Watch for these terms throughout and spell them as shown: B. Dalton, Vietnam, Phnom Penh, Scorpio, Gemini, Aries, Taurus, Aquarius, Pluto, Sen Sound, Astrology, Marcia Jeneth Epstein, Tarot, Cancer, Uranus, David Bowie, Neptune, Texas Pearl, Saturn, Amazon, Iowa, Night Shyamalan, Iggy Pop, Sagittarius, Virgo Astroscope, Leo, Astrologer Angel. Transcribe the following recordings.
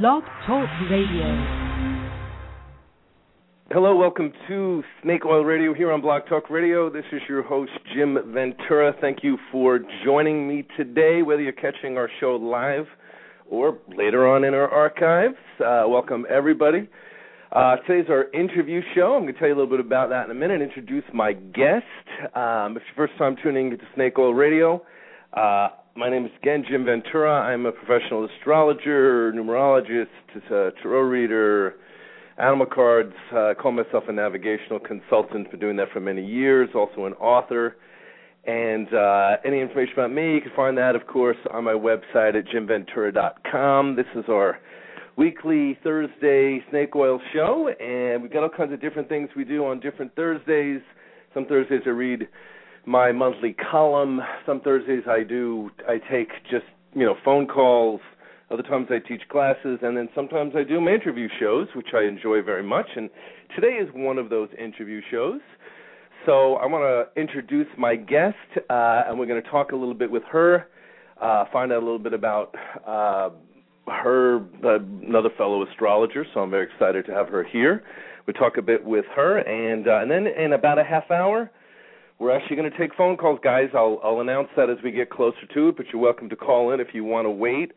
Blog Talk Radio. Hello, welcome to Snake Oil Radio here on Blog Talk Radio. This is your host, Jim Ventura. Thank you for joining me today, whether you're catching our show live or later on in our archives. Welcome, everybody. Today's our interview show. I'm going to tell you a little bit about that in a minute, introduce my guest. If it's your first time tuning into Snake Oil Radio, my name is, again, Jim Ventura. I'm a professional astrologer, numerologist, tarot reader, animal cards. I call myself a navigational consultant. Been doing that for many years, also an author. And any information about me, you can find that, of course, on my website at jimventura.com. This is our weekly Thursday Snake Oil show, and we've got all kinds of different things we do on different Thursdays. Some Thursdays I read my monthly column. Some Thursdays I take just, phone calls. Other times I teach classes, and then sometimes I do my interview shows, which I enjoy very much. And today is one of those interview shows. So I want to introduce my guest, and we're going to talk a little bit with her, find out a little bit about her, another fellow astrologer. So I'm very excited to have her here. We talk a bit with her, and then in about a half hour, we're actually going to take phone calls, guys. I'll announce that as we get closer to it, but you're welcome to call in if you want to wait.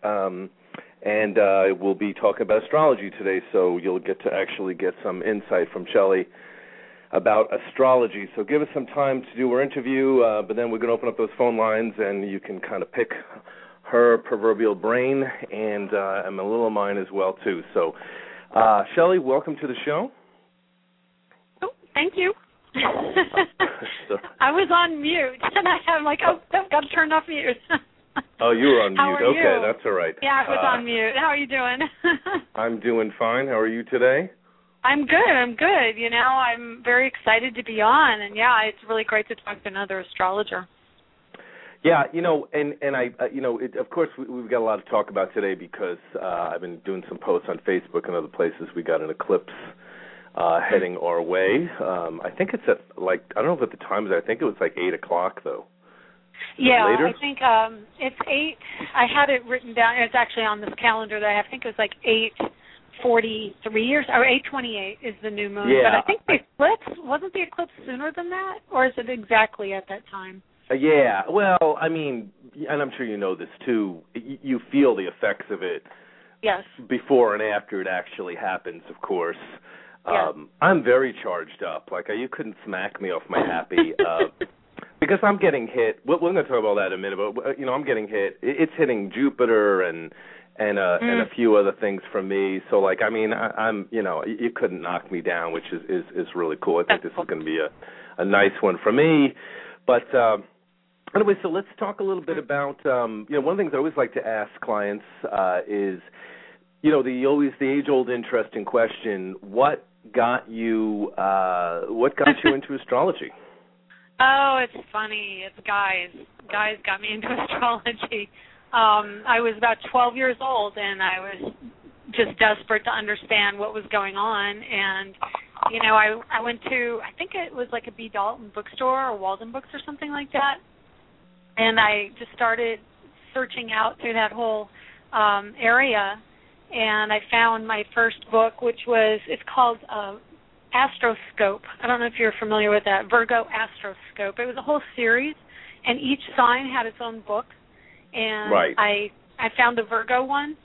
We'll be talking about astrology today, so you'll get to actually get some insight from Shelley about astrology. So give us some time to do our interview, but then we're going to open up those phone lines, and you can kind of pick her proverbial brain and a little of mine as well, too. So, Shelley, welcome to the show. Oh, thank you. I was on mute, and I'm like, oh, I've got to turn off mute. Oh, you were on mute. How are you? Okay, that's all right. Yeah, I was on mute. How are you doing? I'm doing fine. How are you today? I'm good. I'm very excited to be on, and, yeah, it's really great to talk to another astrologer. Yeah, of course, we've got a lot to talk about today because I've been doing some posts on Facebook and other places. We got an eclipse heading our way. I think it's at, I don't know what the time is. I think it was 8 o'clock, though. Yeah, later? I think it's 8. I had it written down. It's actually on this calendar that I have. I think it was 8:43 or 8:28 is the new moon. Yeah. But I think the eclipse, wasn't the eclipse sooner than that? Or is it exactly at that time? Yeah, well, and I'm sure you know this too, you feel the effects of it. Yes. Before and after it actually happens, of course. Yeah. I'm very charged up. You couldn't smack me off my happy because I'm getting hit. We're going to talk about that in a minute, but I'm getting hit. It's hitting Jupiter and a few other things from me. So I'm you couldn't knock me down, which is really cool. I think this is going to be a nice one for me. But anyway, so let's talk a little bit about one of the things I always like to ask clients is the age-old interesting question: What got you into astrology? Oh, it's funny. It's guys. Guys got me into astrology. I was about 12 years old, and I was just desperate to understand what was going on. And I went to, I think it was a B. Dalton bookstore or Walden Books or something like that, and I just started searching out through that whole area. And I found my first book, which was, it's called Astroscope. I don't know if you're familiar with that, Virgo Astroscope. It was a whole series, and each sign had its own book. And right. I found the Virgo one,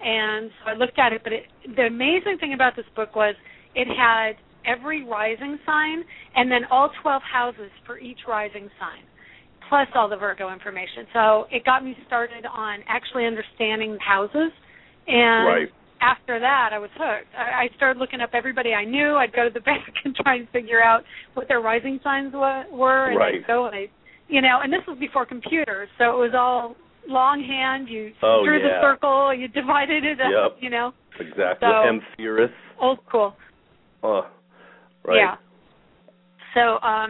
and so I looked at it. But the amazing thing about this book was it had every rising sign and then all 12 houses for each rising sign, plus all the Virgo information. So it got me started on actually understanding houses. And right. After that, I was hooked. I started looking up everybody I knew. I'd go to the back and try and figure out what their rising signs were. And right. I'd go, and this was before computers, so it was all longhand. You drew the circle, you divided it up, Exactly. So, Ephemeris. Old school. Right. Yeah. So I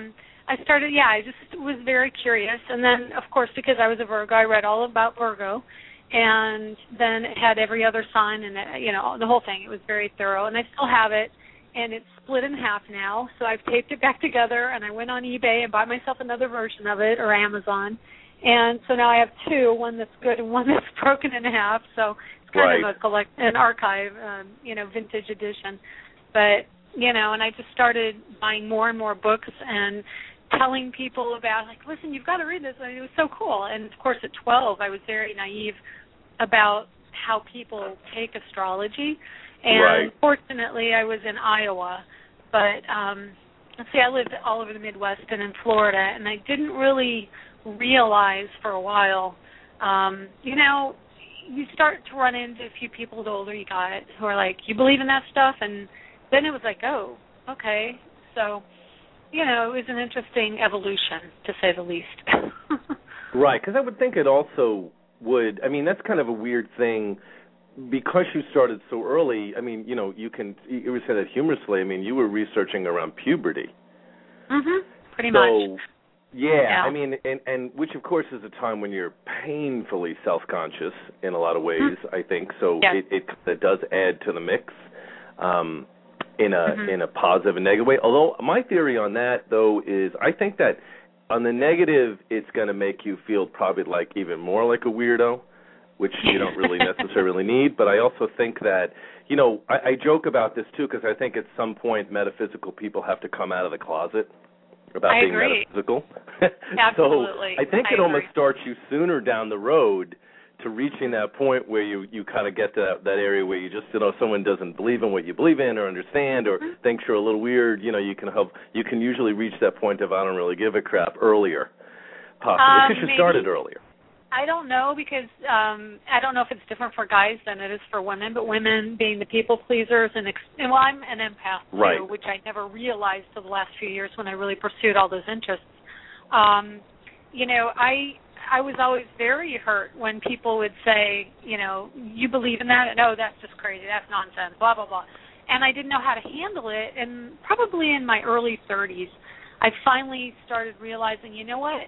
started, I just was very curious. And then, of course, because I was a Virgo, I read all about Virgo. And then it had every other sign and, the whole thing. It was very thorough. And I still have it, and it's split in half now. So I've taped it back together, and I went on eBay and bought myself another version of it, or Amazon. And so now I have two, one that's good and one that's broken in half. So It's kind of a an archive, vintage edition. But, and I just started buying more and more books and telling people about, listen, you've got to read this. I mean, it was so cool. And, of course, at 12, I was very naive about how people take astrology. And fortunately, I was in Iowa. But, I lived all over the Midwest and in Florida, and I didn't really realize for a while, you start to run into a few people the older you got who are like, you believe in that stuff? And then it was like, oh, okay. So, it was an interesting evolution, to say the least. Right, because I would think it also would, that's kind of a weird thing. Because you started so early, you would say that humorously, you were researching around puberty. Mm-hmm, pretty much. Yeah, and which, of course, is a time when you're painfully self-conscious in a lot of ways, mm-hmm. I think. So it does add to the mix in a positive and negative way. Although my theory on that, though, is I think that on the negative, it's going to make you feel probably even more like a weirdo, which you don't really necessarily need. But I also think that, I joke about this, too, because I think at some point metaphysical people have to come out of the closet about being metaphysical. Absolutely. So I think it almost starts you sooner down the road to reaching that point where you kind of get to that area where you just, someone doesn't believe in what you believe in or understand or thinks you're a little weird. You can usually reach that point of I don't really give a crap earlier, possibly, because you started earlier. I don't know because I don't know if it's different for guys than it is for women, but women being the people pleasers and I'm an empath too, which I never realized till the last few years when I really pursued all those interests. I was always very hurt when people would say, you believe in that? No, that's just crazy. That's nonsense, blah, blah, blah. And I didn't know how to handle it. And probably in my early 30s, I finally started realizing, you know what?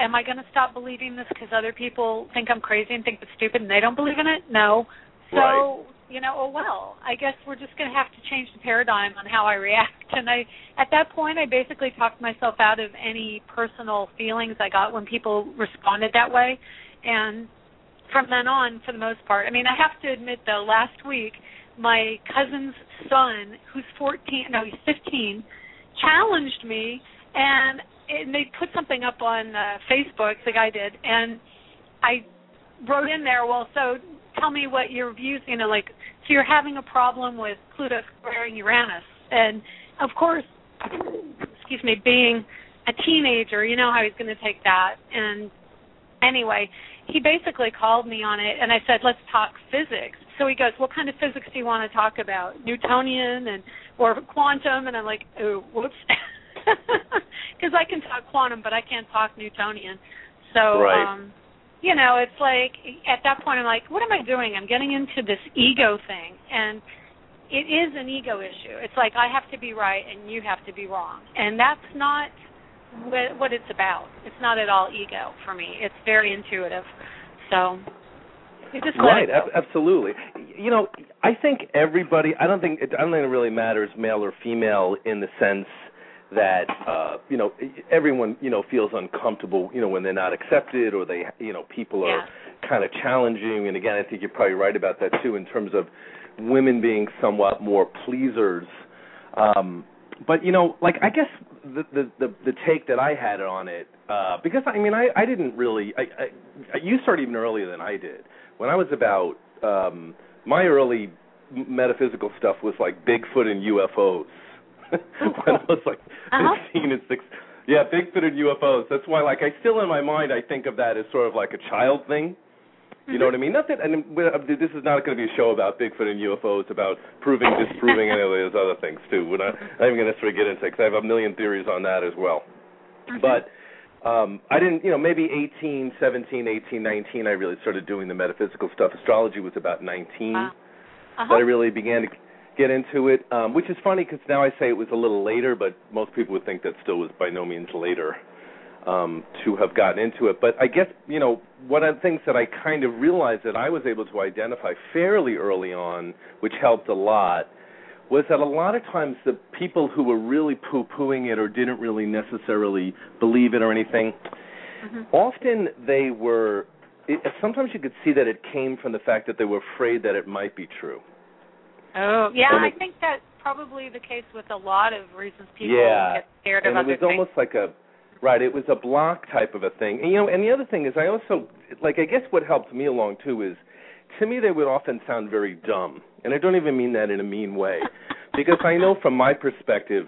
Am I going to stop believing this because other people think I'm crazy and think it's stupid and they don't believe in it? No. So, I guess we're just going to have to change the paradigm on how I react. And at that point, I basically talked myself out of any personal feelings I got when people responded that way. And from then on, for the most part, I have to admit, though, last week, my cousin's son, who's 15, challenged me and they put something up on Facebook, the guy did, and I wrote in there, well, so tell me what your views, so you're having a problem with Pluto squaring Uranus. And, of course, being a teenager, you know how he's going to take that. And anyway, he basically called me on it, and I said, let's talk physics. So he goes, what kind of physics do you want to talk about, Newtonian or quantum? And I'm like, oh, whoops. Because I can talk quantum, but I can't talk Newtonian. So, it's like at that point I'm like, what am I doing? I'm getting into this ego thing, and it is an ego issue. It's like I have to be right and you have to be wrong, and that's not what it's about. It's not at all ego for me. It's very intuitive. So right, absolutely. I think everybody. I don't think it really matters, male or female, in the sense that, everyone, feels uncomfortable, when they're not accepted or they, people are kind of challenging. And again, I think you're probably right about that too, in terms of women being somewhat more pleasers. But, I guess the take that I had on it, because I didn't really, you started even earlier than I did. When I was about, my early metaphysical stuff was like Bigfoot and UFOs. When I was like 15 and 6, Bigfoot and UFOs. That's why, I still in my mind, I think of that as sort of like a child thing. You know what I mean? Nothing. And this is not going to be a show about Bigfoot and UFOs, about proving, disproving, and all those other things too. We're not even going to sort of get into it because I have a million theories on that as well. But I didn't, maybe 18, 17, 18, 19, I really started doing the metaphysical stuff. Astrology was about 19 that I really began to get into it, which is funny because now I say it was a little later, but most people would think that still was by no means later to have gotten into it. But I guess, one of the things that I kind of realized that I was able to identify fairly early on, which helped a lot, was that a lot of times the people who were really poo-pooing it or didn't really necessarily believe it or anything, often they were sometimes you could see that it came from the fact that they were afraid that it might be true. Oh, yeah, I think that's probably the case with a lot of reasons people get scared about their things. Yeah, and it was almost like a, right, it was a block type of a thing. And, you know, and the other thing is I also, like, I guess what helped me along, too, is to me they would often sound very dumb. And I don't even mean that in a mean way. Because I know from my perspective,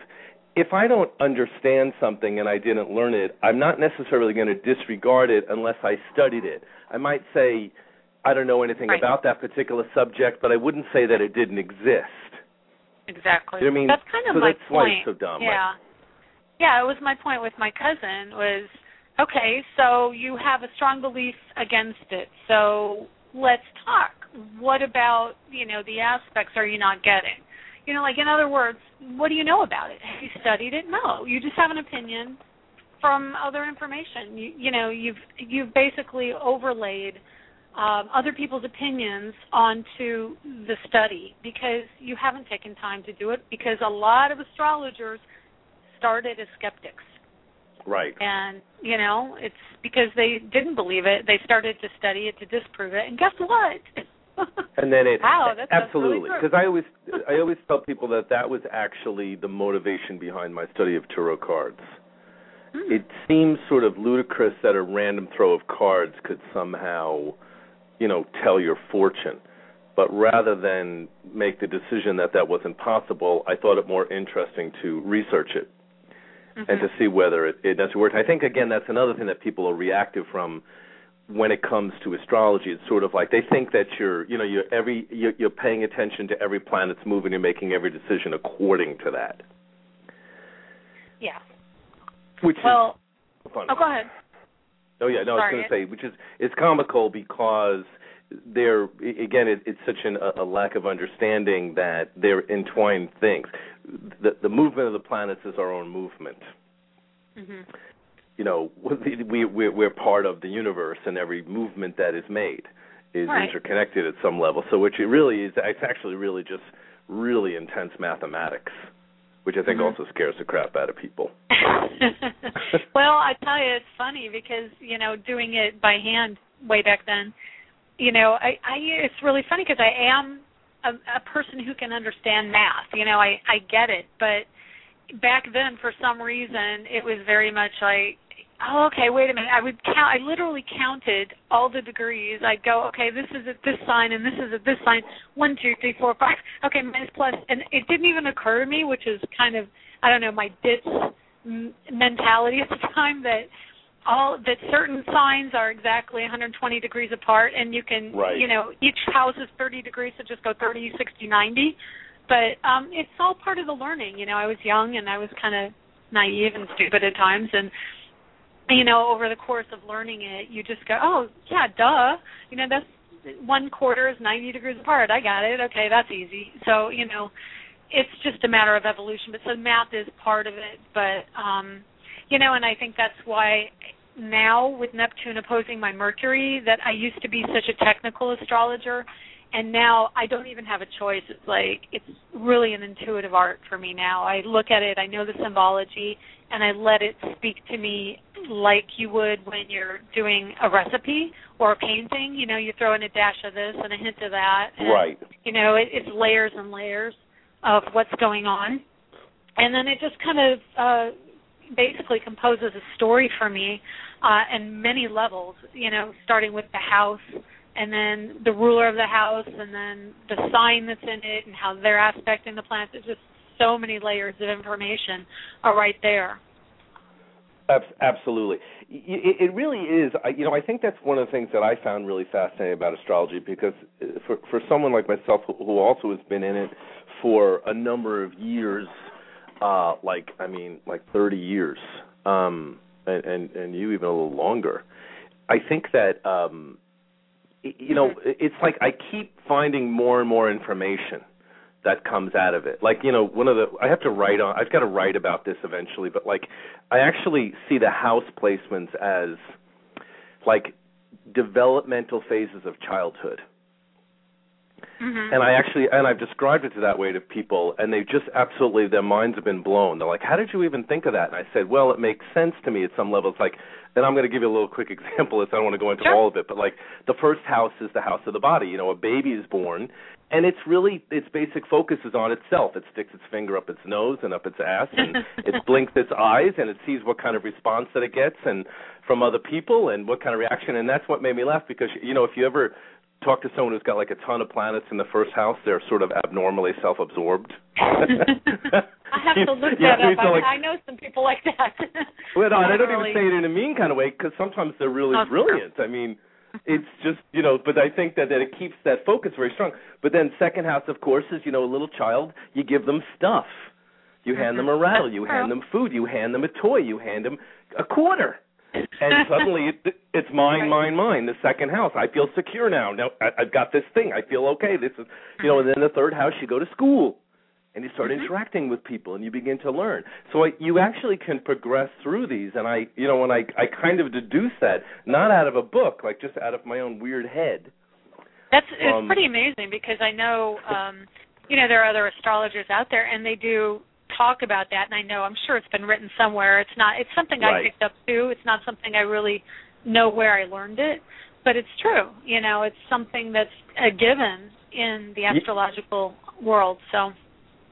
if I don't understand something and I didn't learn it, I'm not necessarily going to disregard it unless I studied it. I might say, I don't know anything about that particular subject, but I wouldn't say that it didn't exist. Exactly. You know what I mean? That's kind of my point. So that's why it's so dumb. Yeah. Right? Yeah, it was my point with my cousin was, okay, so you have a strong belief against it, so let's talk. What about, you know, the aspects are you not getting? You know, like in other words, what do you know about it? Have you studied it? No. You just have an opinion from other information. You know, you've basically overlaid other people's opinions onto the study because you haven't taken time to do it because a lot of astrologers started as skeptics. Right. And, you know, it's because they didn't believe it. They started to study it to disprove it. And guess what? And then it absolutely, because really I always tell people that was actually the motivation behind my study of tarot cards. Mm. It seems sort of ludicrous that a random throw of cards could somehow, you know, tell your fortune. But rather than make the decision that wasn't possible, I thought it more interesting to research it and to see whether it does work. I think again that's another thing that people are reactive from. When it comes to astrology, it's sort of like they think that you're paying attention to every planet's move and you're making every decision according to that. Yeah. Which is funny. Oh, go ahead. Oh yeah, no, sorry. I was going to say, which is it's comical because there again it's such a lack of understanding that they're entwined things. The movement of the planets is our own movement. Mm-hmm. You know, we're part of the universe, and every movement that is made is interconnected at some level. So, which it really is, it's actually really just really intense mathematics, which I think also scares the crap out of people. Well, I tell you, it's funny because, you know, doing it by hand way back then, you know, I it's really funny because I am a person who can understand math. You know, I get it, but back then, for some reason, it was very much like, oh, okay, wait a minute. I literally counted all the degrees. I'd go, okay, this is at this sign, and this is at this sign. 1, 2, 3, 4, 5. Okay, minus, plus. And it didn't even occur to me, which is kind of, I don't know, my ditz mentality at the time, that certain signs are exactly 120 degrees apart, and you can, you know, each house is 30 degrees, so just go 30, 60, 90. But it's all part of the learning. You know, I was young, and I was kind of naive and stupid at times, and you know, over the course of learning it, you just go, oh, yeah, duh. You know, that's 1/4 is 90 degrees apart. I got it. Okay, that's easy. So, you know, it's just a matter of evolution. But so math is part of it. But, you know, and I think that's why now with Neptune opposing my Mercury that I used to be such a technical astrologer, and now I don't even have a choice. It's like it's really an intuitive art for me now. I look at it. I know the symbology, and I let it speak to me like you would when you're doing a recipe or a painting. You know, you throw in a dash of this and a hint of that. And, you know, it's layers and layers of what's going on. And then it just kind of basically composes a story for me in many levels, you know, starting with the house and then the ruler of the house and then the sign that's in it and how they're aspecting the planets. It's just so many layers of information are right there. Absolutely. It really is. You know, I think that's one of the things that I found really fascinating about astrology because for someone like myself who also has been in it for a number of years, like 30 years, and you even a little longer, I think that, you know, it's like I keep finding more and more information that comes out of it. Like, you know, I've got to write about this eventually, but like I actually see the house placements as like developmental phases of childhood. Mm-hmm. And I've described it that way to people, and they just absolutely, their minds have been blown. They're like, how did you even think of that? And I said, well, it makes sense to me at some level. It's like, and I'm going to give you a little quick example. I don't want to go into all of it, but like the first house is the house of the body. You know, a baby is born, and it's really, its basic focus is on itself. It sticks its finger up its nose and up its ass, and it blinks its eyes, and it sees what kind of response that it gets and from other people and what kind of reaction. And that's what made me laugh because, you know, if you ever talk to someone who's got like a ton of planets in the first house, they're sort of abnormally self-absorbed. I have to look that up. So like, I know some people like that. Well, no, and I don't even say it in a mean kind of way because sometimes they're really brilliant. I mean, it's just, you know, but I think that it keeps that focus very strong. But then second house, of course, is, you know, a little child, you give them stuff. You hand them a rattle. You hand them food. You hand them a toy. You hand them a quarter. And suddenly it's mine, the second house. I feel secure now. Now I've got this thing. I feel okay. This is, you know, and then the third house, you go to school and you start interacting with people and you begin to learn. So you actually can progress through these. And I, you know, when I kind of deduce that, not out of a book, like just out of my own weird head. It's pretty amazing because I know, you know, there are other astrologers out there and they do talk about that, and I know, I'm sure it's been written somewhere. It's not. It's something I picked up too. It's not something I really know where I learned it, but it's true. You know, it's something that's a given in the astrological world. So,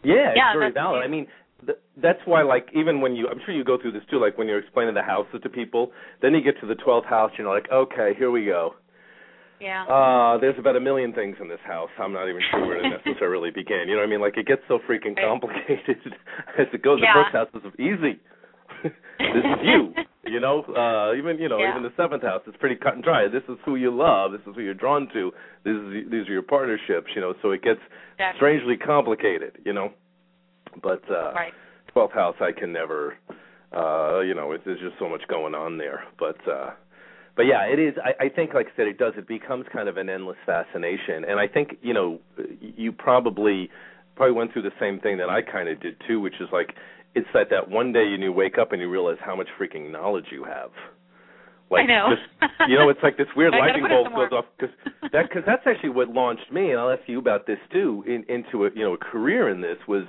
yeah, it's very valid. I mean, that's why, like, even when you, I'm sure you go through this too. Like when you're explaining the houses to people, then you get to the 12th house, and you're like, okay, here we go. Yeah. There's about a million things in this house. I'm not even sure where to necessarily begin. You know what I mean? Like, it gets so freaking complicated as it goes. Yeah. The first house is easy. This is you, you know? Even the seventh house, it's pretty cut and dry. This is who you love. This is who you're drawn to. These are your partnerships, you know? So it gets strangely complicated, you know? But 12th house, I can never, you know, there's just so much going on there. But yeah, it is. I think, like I said, it does. It becomes kind of an endless fascination. And I think, you know, you probably went through the same thing that I kind of did too, which is like, it's like that one day you wake up and you realize how much freaking knowledge you have. Like, I know. Just, you know, it's like this weird lightning bolt goes off because that's actually what launched me. And I'll ask you about this too. Into a career in this was,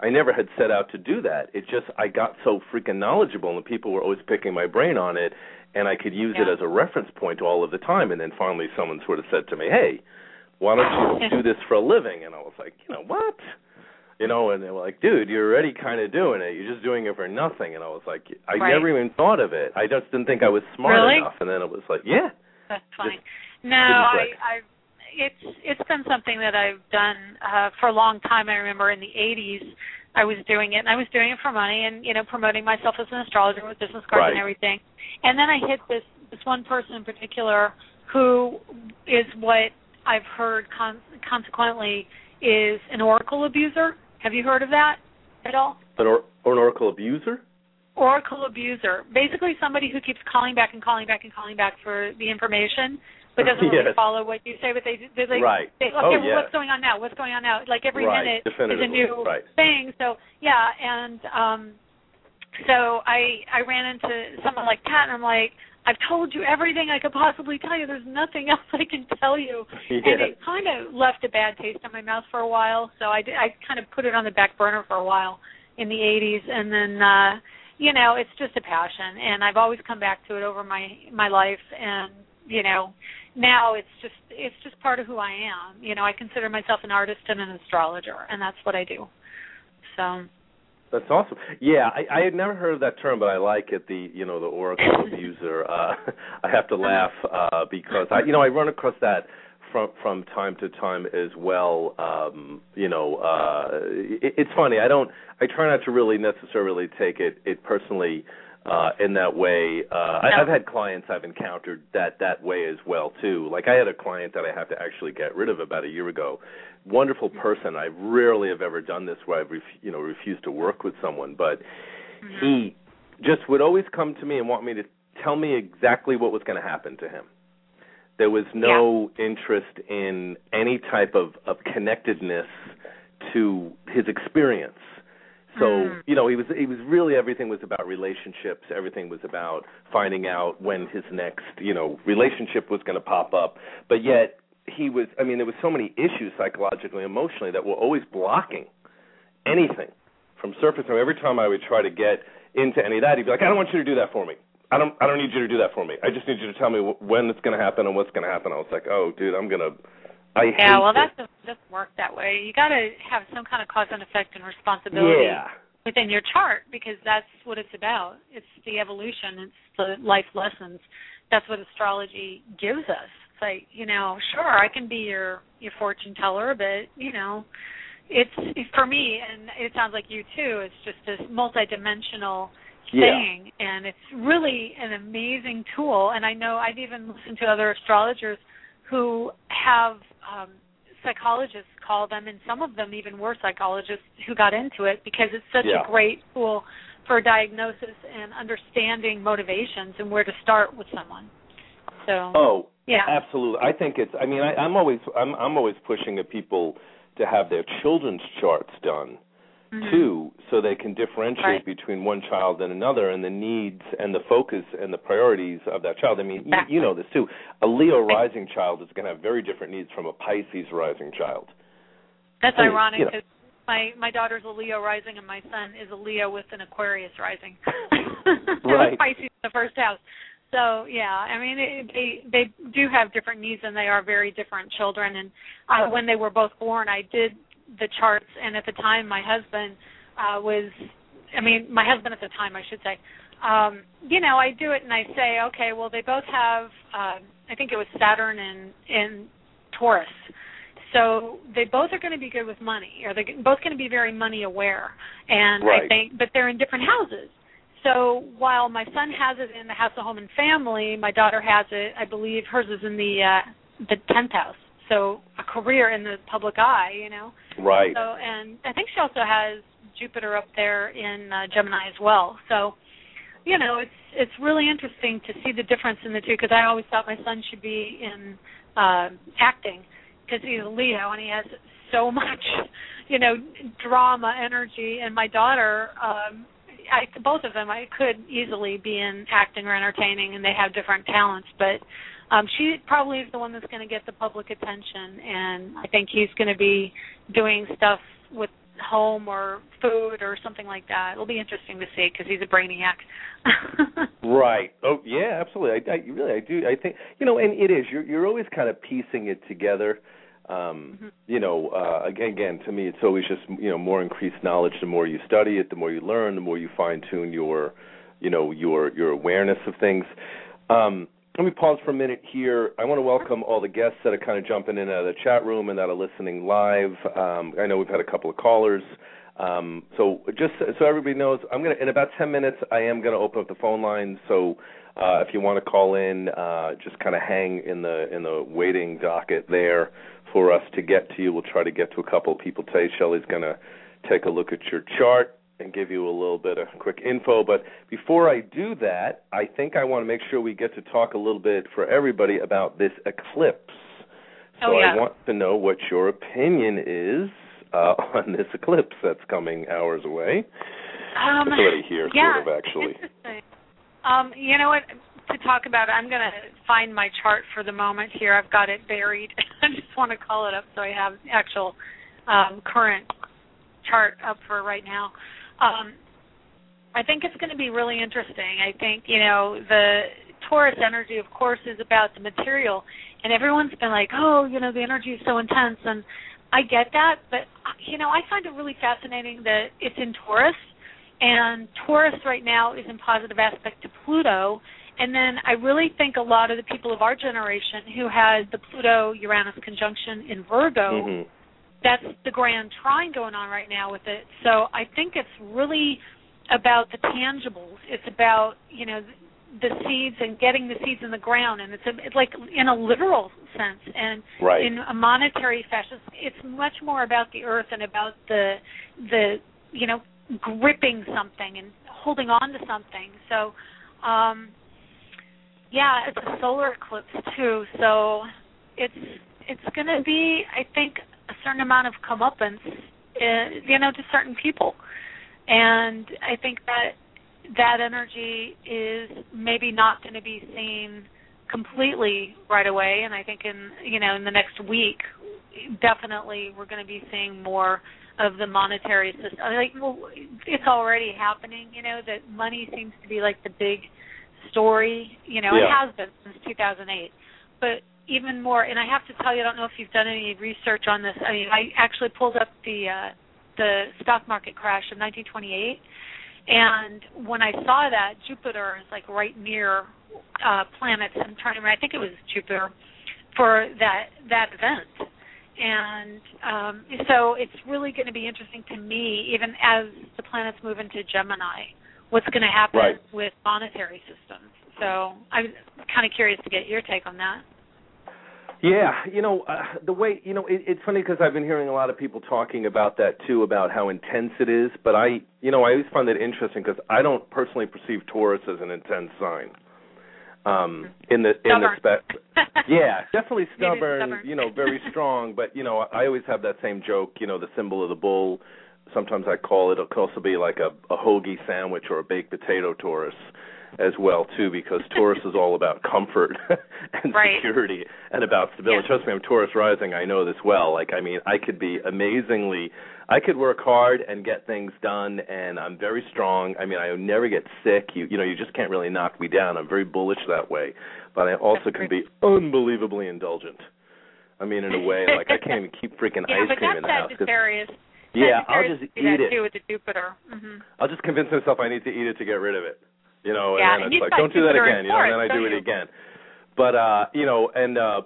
I never had set out to do that. It just, I got so freaking knowledgeable, and people were always picking my brain on it. And I could use it as a reference point all of the time. And then finally someone sort of said to me, hey, why don't you do this for a living? And I was like, you know, what? You know, and they were like, dude, you're already kind of doing it. You're just doing it for nothing. And I was like, I never even thought of it. I just didn't think I was smart enough. And then it was like, that's fine. No, it's been something that I've done for a long time. I remember in the 80s. I was doing it, and I was doing it for money and, you know, promoting myself as an astrologer with business cards and everything. And then I hit this one person in particular who is what I've heard consequently is an oracle abuser. Have you heard of that at all? An oracle abuser? Oracle abuser. Basically somebody who keeps calling back and calling back and calling back for the information but doesn't really follow what you say, but they're like, what's going on now? What's going on now? Like every minute is a new thing. So, yeah, and so I ran into someone like that, and I'm like, I've told you everything I could possibly tell you. There's nothing else I can tell you. Yes. And it kind of left a bad taste in my mouth for a while, so I kind of put it on the back burner for a while in the 80s, and then, you know, it's just a passion, and I've always come back to it over my life, and you know, now it's just part of who I am. You know, I consider myself an artist and an astrologer, and that's what I do. So that's awesome. Yeah, I had never heard of that term, but I like it. The oracle abuser. I have to laugh because I run across that from time to time as well. It's funny. I try not to really necessarily take it personally. In that way, I've had clients I've encountered that way as well, too. Like I had a client that I had to actually get rid of about a year ago. Wonderful person. I rarely have ever done this where I've refused to work with someone. But he just would always come to me and want me to tell me exactly what was going to happen to him. There was no interest in any type of connectedness to his experience. So, you know, he was really, everything was about relationships. Everything was about finding out when his next, you know, relationship was going to pop up. But yet he was, I mean, there were so many issues psychologically, emotionally, that were always blocking anything from surface. I mean, every time I would try to get into any of that, he'd be like, I don't want you to do that for me. I don't need you to do that for me. I just need you to tell me when it's going to happen and what's going to happen. I was like, oh, dude, I hate it. That doesn't work that way. You got to have some kind of cause and effect and responsibility within your chart, because that's what it's about. It's the evolution. It's the life lessons. That's what astrology gives us. It's like, you know, sure, I can be your fortune teller, but, you know, it's for me, and it sounds like you too, it's just this multidimensional thing, and it's really an amazing tool. And I know I've even listened to other astrologers who have psychologists call them, and some of them even were psychologists who got into it, because it's such a great tool for diagnosis and understanding motivations and where to start with someone. So, absolutely. I think it's. I mean, I'm always pushing at people to have their children's charts done. Mm-hmm. Too, so they can differentiate between one child and another, and the needs and the focus and the priorities of that child. I mean, you know this too. A Leo rising child is going to have very different needs from a Pisces rising child. That's ironic, because my daughter's a Leo rising and my son is a Leo with an Aquarius rising. With Pisces in the first house. So, yeah, I mean, they do have different needs, and they are very different children. And when they were both born, I did the charts, and at the time my husband you know, I do it and I say, okay, well, they both have, I think it was Saturn and Taurus. So they both are going to be good with money, or they're both going to be very money aware. And I think, but they're in different houses. So while my son has it in the House of Home and Family, my daughter has it, I believe hers is in the 10th house. So a career in the public eye, you know. Right. So, and I think she also has Jupiter up there in Gemini as well. So, you know, it's really interesting to see the difference in the two, because I always thought my son should be in acting, because he's a Leo and he has so much, you know, drama, energy. And my daughter, both of them, I could easily be in acting or entertaining, and they have different talents, but she probably is the one that's going to get the public attention, and I think he's going to be doing stuff with home or food or something like that. It'll be interesting to see, because he's a brainiac. Right. Oh, yeah, absolutely. I do. I think, you know, and it is. You're always kind of piecing it together. You know, again, to me, it's always just, you know, more increased knowledge. The more you study it, the more you learn, the more you fine-tune your, you know, your awareness of things. Let me pause for a minute here. I want to welcome all the guests that are kind of jumping in out of the chat room and that are listening live. I know we've had a couple of callers. So just so everybody knows, I'm going to, in about 10 minutes, I am going to open up the phone line. So if you want to call in, just kind of hang in the waiting docket there for us to get to you. We'll try to get to a couple of people today. Shelley's going to take a look at your chart and give you a little bit of quick info. But before I do that, I think I want to make sure we get to talk a little bit for everybody about this eclipse. So I want to know what your opinion is on this eclipse that's coming hours away. It's already here, sort of, actually. Interesting. You know what? To talk about it, I'm going to find my chart for the moment here. I've got it buried. I just want to call it up so I have actual current chart up for right now. I think it's going to be really interesting. I think, you know, the Taurus energy, of course, is about the material. And everyone's been like, oh, you know, the energy is so intense. And I get that. But, you know, I find it really fascinating that it's in Taurus. And Taurus right now is in positive aspect to Pluto. And then I really think a lot of the people of our generation who had the Pluto-Uranus conjunction in Virgo, that's the grand trine going on right now with it. So I think it's really about the tangibles. It's about, you know, the seeds and getting the seeds in the ground. And it's like in a literal sense and in a monetary fashion. It's much more about the earth and about the you know, gripping something and holding on to something. So, yeah, it's a solar eclipse too. So it's going to be, I think, a certain amount of comeuppance, you know, to certain people. And I think that energy is maybe not going to be seen completely right away, and I think in the next week, definitely we're going to be seeing more of the monetary system. It's already happening. That money seems to be like the big story. It has been since 2008, but even more. And I have to tell you, I don't know if you've done any research on this. I mean, I actually pulled up the stock market crash of 1928. And when I saw that, Jupiter is like right near planets. I'm trying to remember. I think it was Jupiter for that event. And so it's really going to be interesting to me, even as the planets move into Gemini, what's going to happen with monetary systems. So I'm kind of curious to get your take on that. Yeah, the way, it's funny because I've been hearing a lot of people talking about that too, about how intense it is. But I always find that interesting because I don't personally perceive Taurus as an intense sign. Yeah, definitely stubborn. Very strong. But I always have that same joke. The symbol of the bull. Sometimes I call it. It could also be like a hoagie sandwich or a baked potato Taurus. As well, too, because Taurus is all about comfort and security and about stability. Yeah. Trust me, I'm Taurus rising. I know this well. I could be work hard and get things done, and I'm very strong. I never get sick. You just can't really knock me down. I'm very bullish that way, but I also can be unbelievably indulgent. In a way, I can't even keep freaking ice cream in the house. Yeah, I'll just eat it. Too, with the Jupiter. Mm-hmm. I'll just convince myself I need to eat it to get rid of it. And it's like, don't do that again, and then I do it again. But,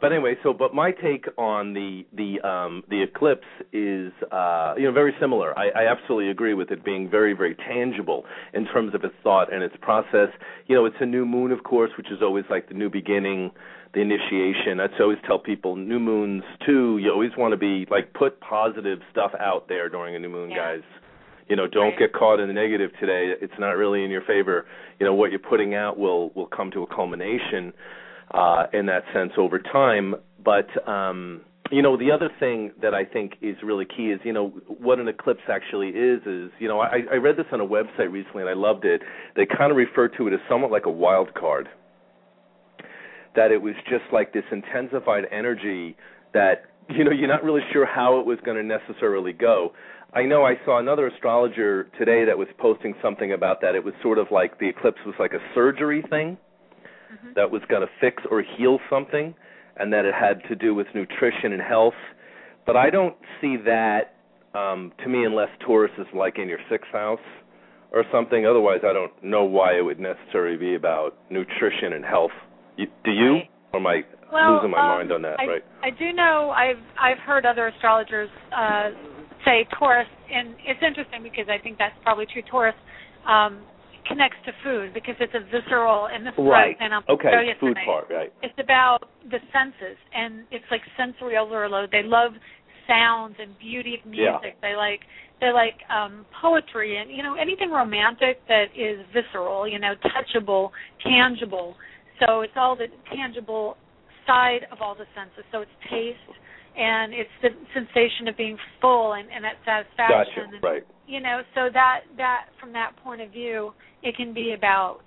but anyway, but my take on the eclipse is, very similar. I absolutely agree with it being very, very tangible in terms of its thought and its process. It's a new moon, of course, which is always like the new beginning, the initiation. I always tell people, new moons, too, you always want to be, put positive stuff out there during a new moon, guys. Don't get caught in the negative today. It's not really in your favor. What you're putting out will come to a culmination in that sense over time. But, the other thing that I think is really key is, what an eclipse actually is I read this on a website recently and I loved it. They kind of refer to it as somewhat like a wild card, that it was just like this intensified energy that, you're not really sure how it was going to necessarily go. I know I saw another astrologer today that was posting something about that. It was sort of like the eclipse was like a surgery thing that was going to fix or heal something, and that it had to do with nutrition and health. But I don't see that, to me, unless Taurus is like in your sixth house or something. Otherwise, I don't know why it would necessarily be about nutrition and health. Do you? Or am I losing my mind on that? I do know I've heard other astrologers say Taurus, and it's interesting because I think that's probably true. Taurus connects to food because it's a visceral, and this is food part, right? It's about the senses, and it's like sensory overload. They love sounds and beauty of music. Yeah. They like poetry and anything romantic that is visceral, touchable, tangible. So it's all the tangible side of all the senses. So it's taste. And it's the sensation of being full and that satisfaction. Gotcha, right. So that from that point of view, it can be about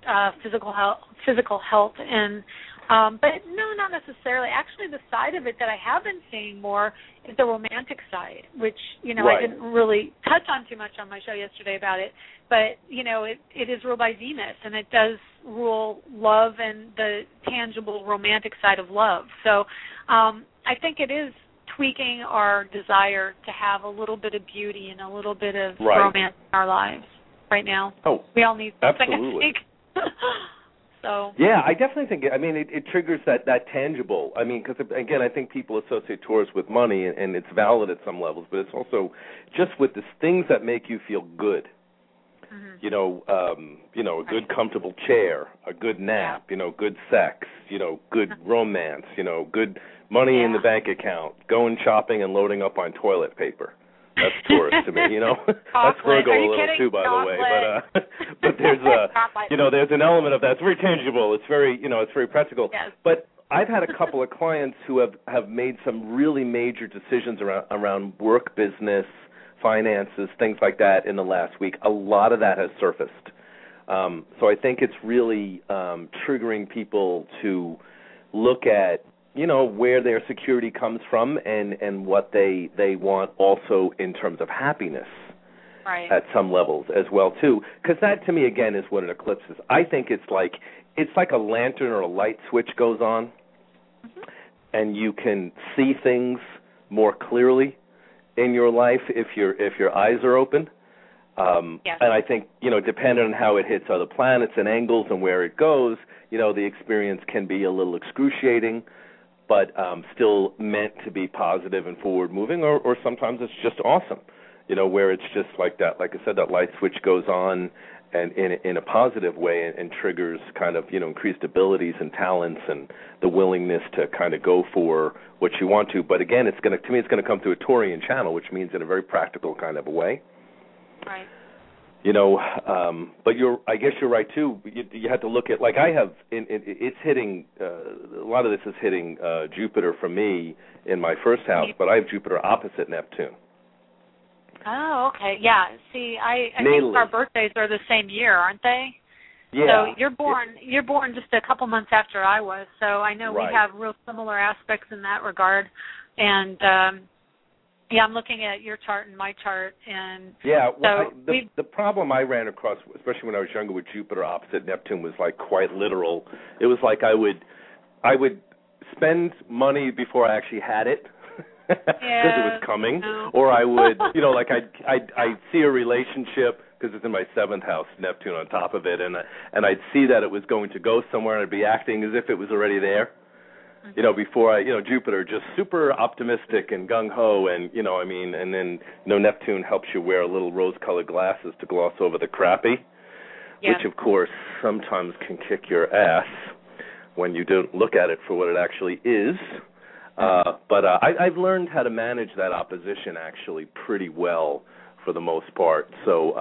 physical health, and but no, not necessarily. Actually, the side of it that I have been seeing more is the romantic side, which I didn't really touch on too much on my show yesterday about it. But it is ruled by Venus, and it does rule love and the tangible romantic side of love. So I think it is tweaking our desire to have a little bit of beauty and a little bit of romance in our lives right now. Oh, we all need something, absolutely. I think. So. Yeah, I definitely think. It triggers that tangible. Because again, I think people associate Taurus with money, and it's valid at some levels, but it's also just with the things that make you feel good. Mm-hmm. A good comfortable chair, a good nap, good sex, good romance, good money in the bank account, going shopping and loading up on toilet paper. That's Taurus to me, That's Virgo a little too, by the way. But there's there's an element of that. It's very tangible. It's very it's very practical. Yes. But I've had a couple of clients who have made some really major decisions around work, business, finances, things like that in the last week. A lot of that has surfaced. So I think it's really triggering people to look at, you know, where their security comes from and what they want also in terms of happiness. Right. At some levels as well, too, because that, to me, again, is what an eclipse is. I think it's like a lantern or a light switch goes on, mm-hmm. and you can see things more clearly in your life if your eyes are open. Yeah. And I think, you know, depending on how it hits other planets and angles and where it goes, you know, the experience can be a little excruciating, but still meant to be positive and forward-moving, or sometimes it's just awesome. You know, where it's just like that, like I said, that light switch goes on and in a positive way and triggers kind of, you know, increased abilities and talents and the willingness to kind of go for what you want to. But again, to me, it's going to come through a Taurian channel, which means in a very practical kind of a way. Right. You know, but I guess you're right, too. You have to look at, like I have, it's hitting, a lot of this is hitting Jupiter for me in my first house, but I have Jupiter opposite Neptune. Oh, okay. Yeah. See, I think our birthdays are the same year, aren't they? Yeah. So you're born just a couple months after I was, so I know right. We have real similar aspects in that regard. And, yeah, I'm looking at your chart and my chart. And yeah, well, so the problem I ran across, especially when I was younger with Jupiter opposite Neptune, was like quite literal. It was like I would spend money before I actually had it. Because it was coming, or I would, you know, like I'd see a relationship because it's in my seventh house, Neptune on top of it, and I'd see that it was going to go somewhere, and I'd be acting as if it was already there, you know, before I, you know, Jupiter just super optimistic and gung ho, and you know, I mean, and then you know, Neptune helps you wear little rose-colored glasses to gloss over the crappy, yeah. Which of course sometimes can kick your ass when you don't look at it for what it actually is. But I've learned how to manage that opposition actually pretty well for the most part. So,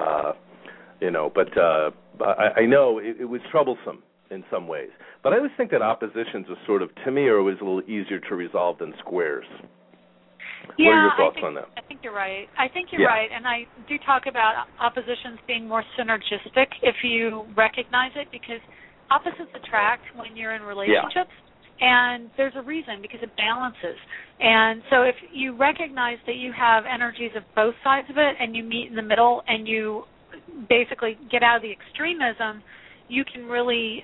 you know, but I know it was troublesome in some ways. But I always think that oppositions are sort of, to me, are always a little easier to resolve than squares. Yeah, what are your thoughts on that? I think you're right. I think you're right. And I do talk about oppositions being more synergistic if you recognize it, because opposites attract when you're in relationships. Yeah. And there's a reason, because it balances. And so if you recognize that you have energies of both sides of it and you meet in the middle and you basically get out of the extremism, you can really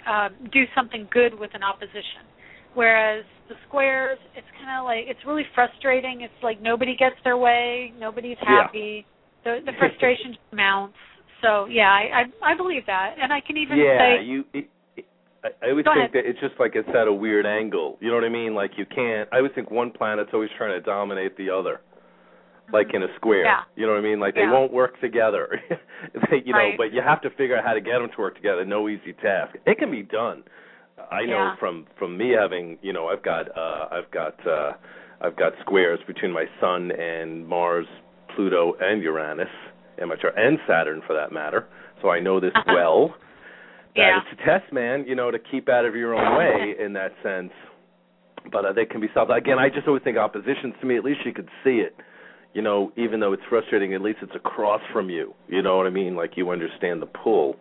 do something good with an opposition. Whereas the squares, it's kind of like, it's really frustrating. It's like nobody gets their way. Nobody's happy. Yeah. The frustration mounts. So, yeah, I believe that. And I can even say... I always think that it's just like it's at a weird angle. You know what I mean? Like you can't. I always think one planet's always trying to dominate the other, like in a square. Yeah. You know what I mean? Like they won't work together. They, you know, but you have to figure out how to get them to work together. No easy task. It can be done. I know from me having, you know, I've got squares between my Sun and Mars, Pluto and Uranus, and my chart, and Saturn for that matter. So I know this well. Yeah. It's a test, man, you know, to keep out of your own way in that sense. But they can be solved. Again, I just always think oppositions, to me, at least you could see it. You know, even though it's frustrating, at least it's across from you. You know what I mean? Like you understand the pull.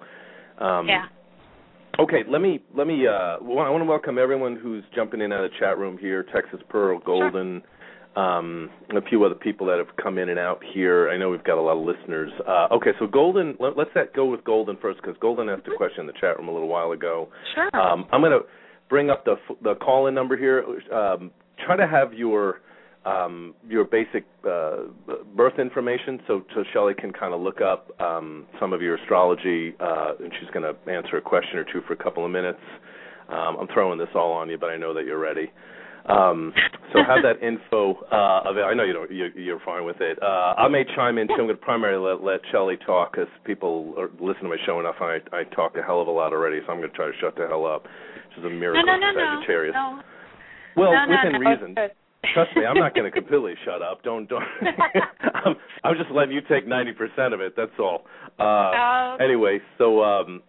Yeah. Okay, I want to welcome everyone who's jumping in out of the chat room here, Texas Pearl, Golden, a few other people that have come in and out here. I know we've got a lot of listeners. Okay, so Golden, let's go with Golden first, because Golden asked a question in the chat room a little while ago. Sure. I'm going to bring up the call-in number here. Try to have your basic birth information so Shelley can kind of look up some of your astrology, and she's going to answer a question or two for a couple of minutes. I'm throwing this all on you, but I know that you're ready. So have that info available. I know you're fine with it. I may chime in, too. I'm going to primarily let Shelley talk, because people listen to my show enough, and I talk a hell of a lot already, so I'm going to try to shut the hell up, which is a miracle for Sagittarius. No. Well, within reason. Trust me, I'm not going to completely shut up. Don't. I'm just letting you take 90% of it, that's all. Anyway, so,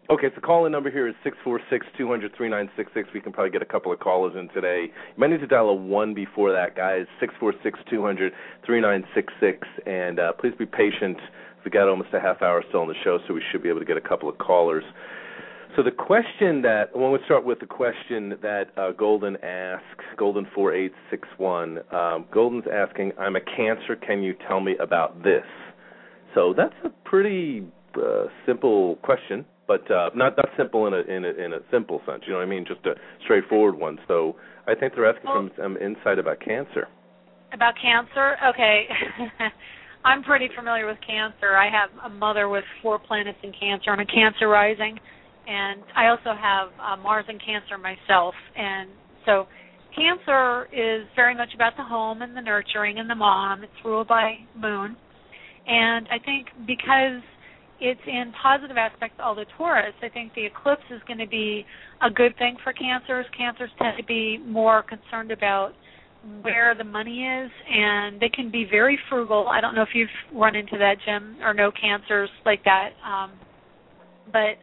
okay, so call-in number here is 646-200-3966. We can probably get a couple of callers in today. You might need to dial a 1 before that, guys, 646-200-3966. And please be patient. We've got almost a half hour still on the show, so we should be able to get a couple of callers. So the question that I want to start with, the question that Golden asks, Golden 4861. Golden's asking, "I'm a Cancer. Can you tell me about this?" So that's a pretty simple question, but not simple in a simple sense. You know what I mean? Just a straightforward one. So I think they're asking for some insight about Cancer. About Cancer? Okay. I'm pretty familiar with Cancer. I have a mother with 4 planets in Cancer. I'm a Cancer rising, and I also have Mars in Cancer myself. And so Cancer is very much about the home and the nurturing and the mom. It's ruled by Moon. And I think because it's in positive aspects, although Taurus, I think the eclipse is going to be a good thing for Cancers. Cancers tend to be more concerned about where the money is, and they can be very frugal. I don't know if you've run into that, Jim, or no Cancers like that. But,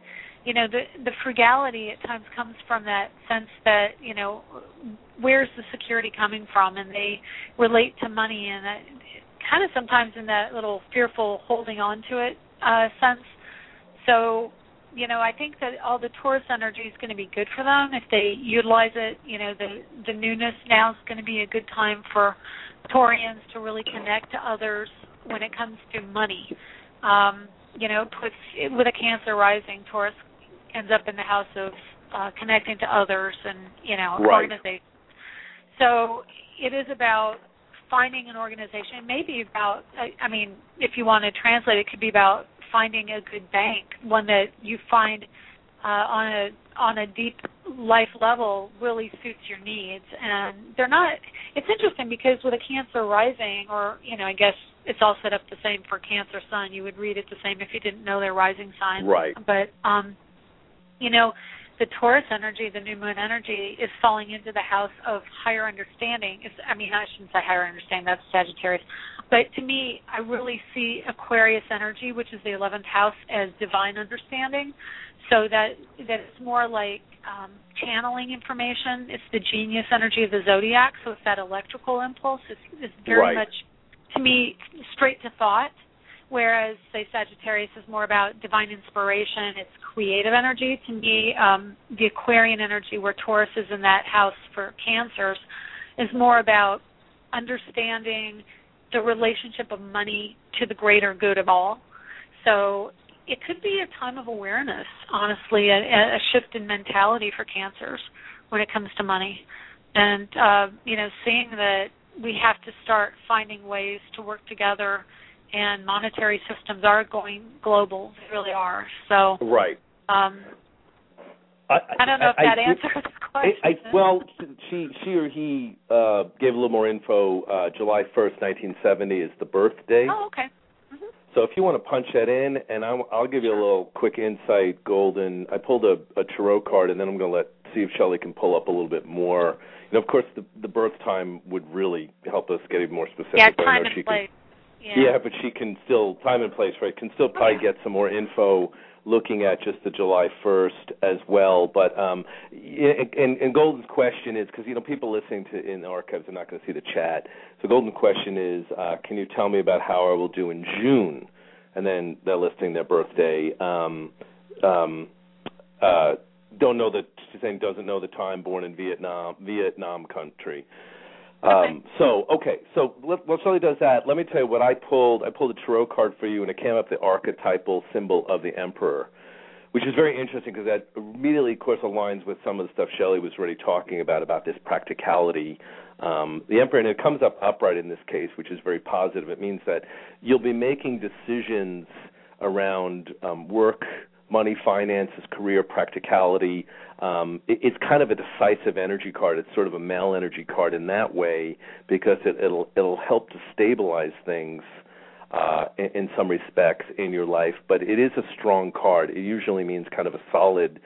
you know, the frugality at times comes from that sense that, you know, where's the security coming from? And they relate to money and that kind of sometimes in that little fearful holding on to it sense. So, you know, I think that all the Taurus energy is going to be good for them if they utilize it. You know, the newness now is going to be a good time for Taurians to really connect to others when it comes to money. You know, with a Cancer rising, Taurus ends up in the house of connecting to others and, you know, right. Organization. So it is about finding an organization, maybe about, I mean, if you want to translate, it could be about finding a good bank, one that you find on a deep life level really suits your needs. And they're not, it's interesting because with a Cancer rising, or, you know, I guess it's all set up the same for Cancer sun. You would read it the same if you didn't know their rising sign. Right. But, you know, the Taurus energy, the new moon energy, is falling into the house of higher understanding. I mean, I shouldn't say higher understanding, that's Sagittarius. But to me, I really see Aquarius energy, which is the 11th house, as divine understanding. So that it's more like channeling information. It's the genius energy of the zodiac, so it's that electrical impulse. It's very much, to me, straight to thought. Whereas, say, Sagittarius is more about divine inspiration. It's creative energy. To me, the Aquarian energy, where Taurus is in that house for Cancers, is more about understanding the relationship of money to the greater good of all. So it could be a time of awareness, honestly, a shift in mentality for Cancers when it comes to money. And, you know, seeing that we have to start finding ways to work together. And monetary systems are going global. They really are. So, right. I don't know if that answers the question. Well, she or he gave a little more info. July 1st, 1970 is the birthday. Oh, okay. Mm-hmm. So if you want to punch that in, and I'll give you a little quick insight, Golden. I pulled a tarot card, and then I'm going to see if Shelley can pull up a little bit more. And, of course, the birth time would really help us get even more specific. Yeah, time and place. Yeah, but she can still, time and place, right, can still probably get some more info looking at just the July 1st as well. But and Golden's question is, because, you know, people listening to in the archives are not going to see the chat. So Golden's question is, can you tell me about how I will do in June? And then they're listing their birthday. Don't know the, she's saying doesn't know the time, born in Vietnam country. So while Shelley does that, let me tell you what I pulled. I pulled a tarot card for you, and it came up the archetypal symbol of the emperor, which is very interesting because that immediately, of course, aligns with some of the stuff Shelley was already talking about this practicality. The emperor, and it comes up upright in this case, which is very positive. It means that you'll be making decisions around work, money, finances, career, practicality. It's kind of a decisive energy card. It's sort of a male energy card in that way because it'll help to stabilize things in some respects in your life. But it is a strong card. It usually means kind of a solid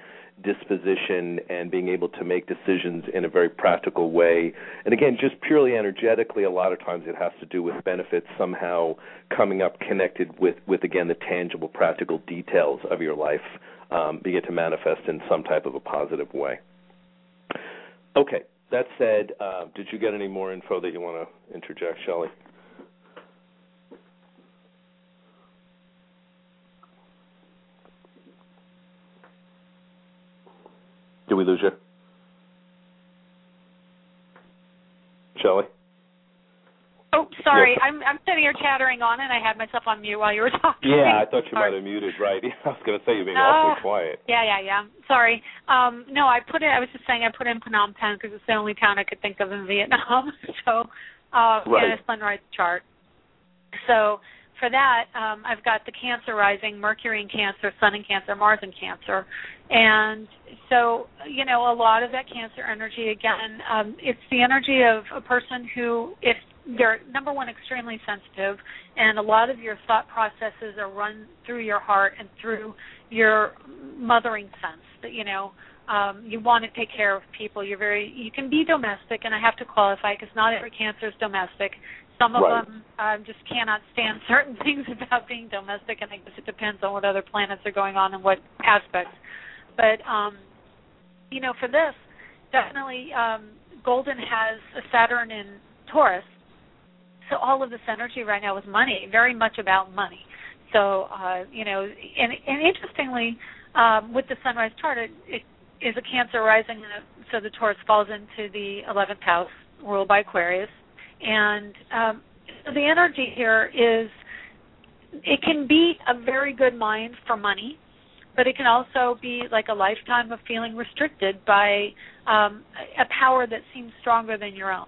disposition and being able to make decisions in a very practical way. And again, just purely energetically, a lot of times it has to do with benefits somehow coming up connected with again, the tangible, practical details of your life begin to manifest in some type of a positive way. Okay, that said, did you get any more info that you want to interject, Shelley? Did we lose you? Shelley? Oh, sorry. Yes. I'm sitting here chattering on, and I had myself on mute while you were talking. Yeah, I thought you might have muted, right? I was going to say you're being awfully quiet. Yeah. Sorry. No, I was just saying I put in Phnom Penh because it's the only town I could think of in Vietnam. So, right. And it's on right chart. So for that, I've got the Cancer rising, Mercury in Cancer, Sun in Cancer, Mars in Cancer. And so, you know, a lot of that Cancer energy, again, it's the energy of a person who, if they're, number one, extremely sensitive, and a lot of your thought processes are run through your heart and through your mothering sense that, you know, you want to take care of people. You can be domestic, and I have to qualify because not every Cancer is domestic. Some of them just cannot stand certain things about being domestic, and I guess it depends on what other planets are going on and what aspects. But, you know, for this, definitely Golden has a Saturn in Taurus, so all of this energy right now is money, very much about money. So, you know, and interestingly, with the sunrise chart, it is a Cancer rising, so the Taurus falls into the 11th house, ruled by Aquarius. And so the energy here is it can be a very good mind for money, but it can also be like a lifetime of feeling restricted by a power that seems stronger than your own.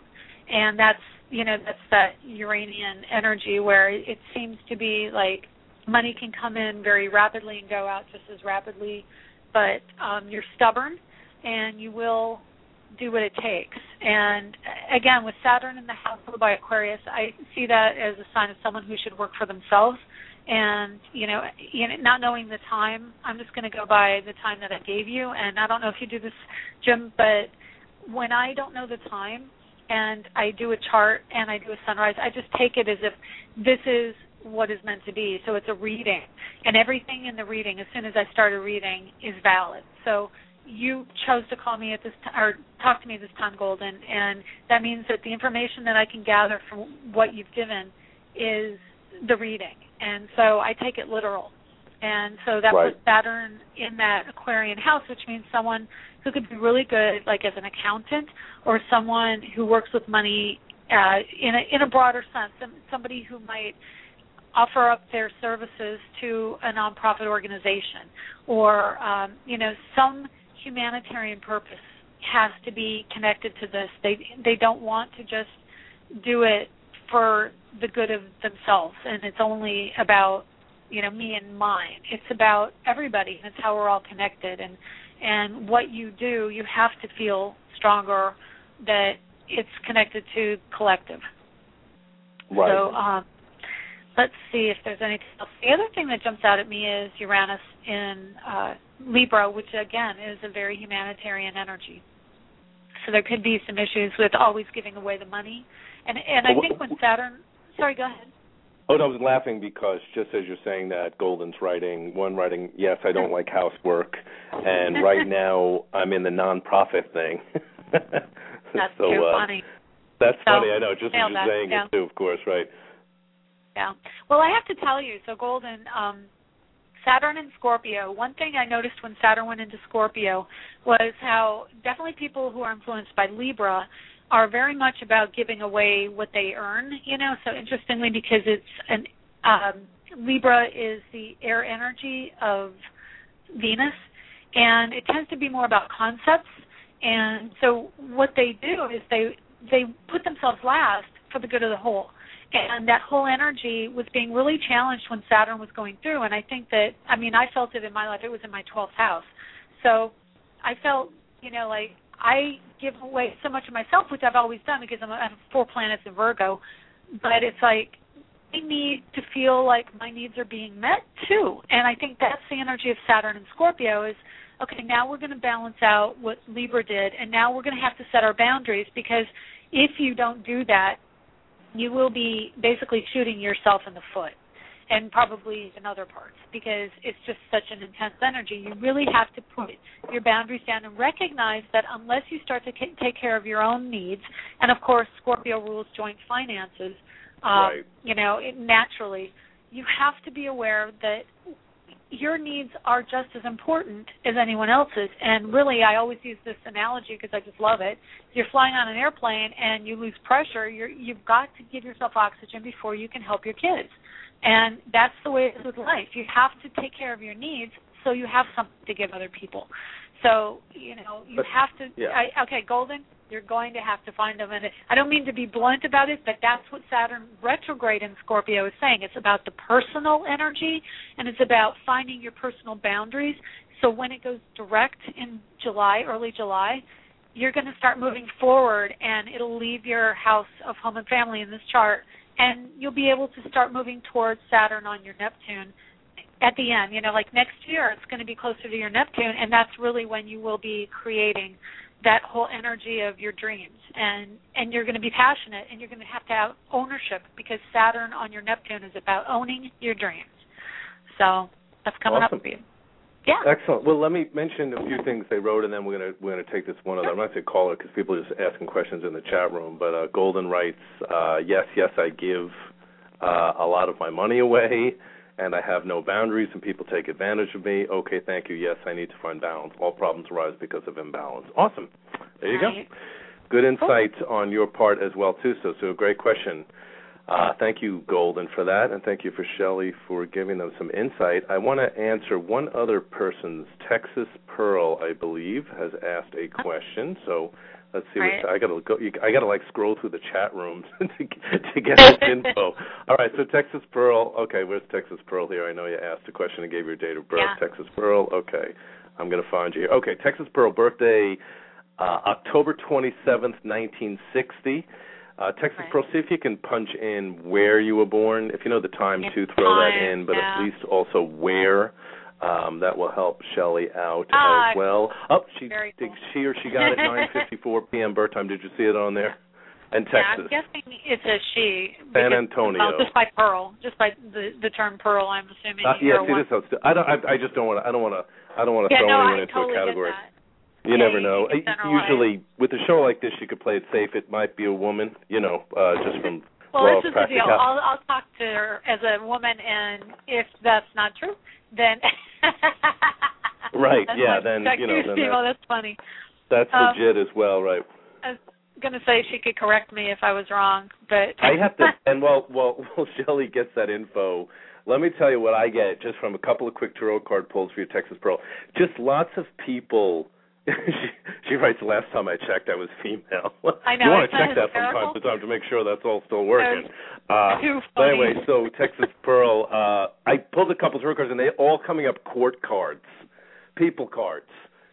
And that's that Uranian energy where it seems to be like money can come in very rapidly and go out just as rapidly, but you're stubborn and you will do what it takes. And again, with Saturn in the house by Aquarius, I see that as a sign of someone who should work for themselves. And you know, not knowing the time, I'm just going to go by the time that I gave you. And I don't know if you do this, Jim, but when I don't know the time and I do a chart and I do a sunrise, I just take it as if this is what is meant to be. So it's a reading, and everything in the reading, as soon as I start a reading, is valid. So you chose to call me at this time, or talk to me this time, Golden, and that means that the information that I can gather from what you've given is the reading. And so I take it literal. And so that was Saturn in that Aquarian house, which means someone who could be really good, like as an accountant, or someone who works with money in a broader sense, somebody who might offer up their services to a nonprofit organization, or, you know, some humanitarian purpose has to be connected to this. They don't want to just do it for the good of themselves, and it's only about, you know, me and mine. It's about everybody, and it's how we're all connected. And what you do, you have to feel stronger that it's connected to collective. Right. So let's see if there's anything else. The other thing that jumps out at me is Uranus in Libra, which, again, is a very humanitarian energy. So there could be some issues with always giving away the money. And I think when Saturn – sorry, go ahead. Oh, no, I was laughing because just as you're saying that, Golden's writing, yes, I don't like housework, and right now I'm in the nonprofit thing. That's so, too funny. That's funny, I know, just as you're saying it too, of course, right. Yeah. Well, I have to tell you, so Golden, Saturn and Scorpio, one thing I noticed when Saturn went into Scorpio was how definitely people who are influenced by Libra are very much about giving away what they earn, you know. So interestingly, because it's Libra is the air energy of Venus, and it tends to be more about concepts. And so what they do is they put themselves last for the good of the whole. And that whole energy was being really challenged when Saturn was going through. And I think that, I mean, I felt it in my life. It was in my 12th house. So I felt, you know, like I give away so much of myself, which I've always done because I have 4 planets in Virgo. But it's like I need to feel like my needs are being met too. And I think that's the energy of Saturn and Scorpio is, okay, now we're going to balance out what Libra did. And now we're going to have to set our boundaries because if you don't do that, you will be basically shooting yourself in the foot and probably in other parts because it's just such an intense energy. You really have to put your boundaries down and recognize that unless you start to take care of your own needs, and, of course, Scorpio rules joint finances, you know, naturally, you have to be aware that your needs are just as important as anyone else's. And really, I always use this analogy because I just love it. You're flying on an airplane and you lose pressure. You've got to give yourself oxygen before you can help your kids. And that's the way it is with life. You have to take care of your needs so you have something to give other people. So, Golden, you're going to have to find them. And I don't mean to be blunt about it, but that's what Saturn retrograde in Scorpio is saying. It's about the personal energy, and it's about finding your personal boundaries. So when it goes direct in July, early July, you're going to start moving forward, and it'll leave your house of home and family in this chart, and you'll be able to start moving towards Saturn on your Neptune at the end. You know, like next year, it's going to be closer to your Neptune, and that's really when you will be creating that whole energy of your dreams, and you're going to be passionate, and you're going to have ownership, because Saturn on your Neptune is about owning your dreams. So that's coming awesome. Up for you. Yeah. Excellent. Well, let me mention a few things they wrote, and then we're going to take this one other. I'm not going to call it because people are just asking questions in the chat room. But Golden writes, yes, I give a lot of my money away, and I have no boundaries, and people take advantage of me. Okay, thank you. Yes, I need to find balance. All problems arise because of imbalance. Awesome. There you go. Good insight on your part as well, too. So a great question. Thank you, Golden, for that, and thank you for Shelley for giving them some insight. I want to answer one other person's. Texas Pearl, I believe, has asked a question. So let's see. I gotta scroll through the chat room to get this info. All right. So Texas Pearl. Okay, where's Texas Pearl here? I know you asked a question and gave your date of birth. Yeah. Texas Pearl. Okay, I'm gonna find you. Okay, Texas Pearl, birthday October 27th, 1960. Texas Pearl, see if you can punch in where you were born. If you know the time, too, throw that in, but at least also where. That will help Shelley out as well. Oh, she or she got it 9:54 p.m. birth time. Did you see it on there? And Texas. Yeah, I'm guessing it's a she. San Antonio. Oh, just by Pearl, just by the term Pearl, I'm assuming. I just don't want to throw anyone into a category. You never know. Usually, with a show like this, you could play it safe. It might be a woman, just from raw practicality. Well, this is the deal. I'll talk to her as a woman, and if that's not true, then... right, that's funny. That's legit as well, right. I was going to say she could correct me if I was wrong, but... I have to... And while Shelley gets that info... Let me tell you what I get just from a couple of quick tarot card pulls for your Texas Pearl. Just lots of people... she writes, last time I checked, I was female. I know. You want to check that from time to time to make sure that's all still working. But anyway, so Texas Pearl, I pulled a couple of tarot cards, and they're all coming up court cards, people cards.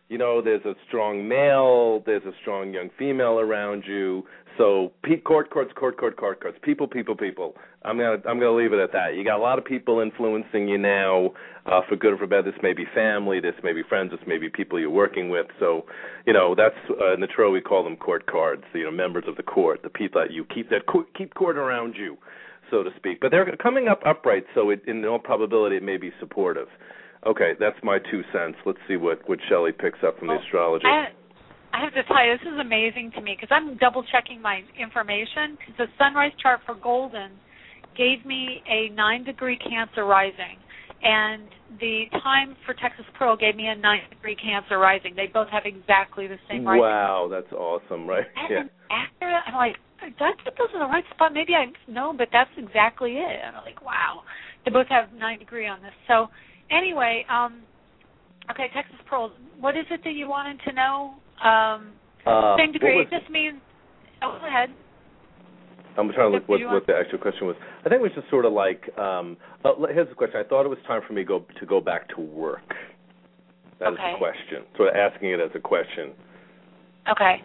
You know, there's a strong male, there's a strong young female around you. So court cards, people. I'm gonna leave it at that. You got a lot of people influencing you now, for good or for bad. This may be family, this may be friends, this may be people you're working with. So, that's in the tarot we call them court cards. Members of the court, the people that you keep court around you, so to speak. But they're coming up upright, so in all probability it may be supportive. Okay, that's my 2 cents. Let's see what Shelley picks up from the astrology. I have to tell you, this is amazing to me because I'm double-checking my information. The sunrise chart for Golden gave me a 9-degree Cancer rising, and the time for Texas Pearl gave me a 9-degree Cancer rising. They both have exactly the same rising. Wow, that's awesome, right? And after that, I'm like, did I put those in the right spot? Maybe I know, but that's exactly it. And I'm like, wow. They both have 9-degree on this. So anyway, okay, Texas Pearl, what is it that you wanted to know? Same degree. It just means. Oh, go ahead. I'm trying to look what the actual question was. I think it was just sort of like. Here's the question. I thought it was time for me to go back to work. That is the question. So asking it as a question. Okay.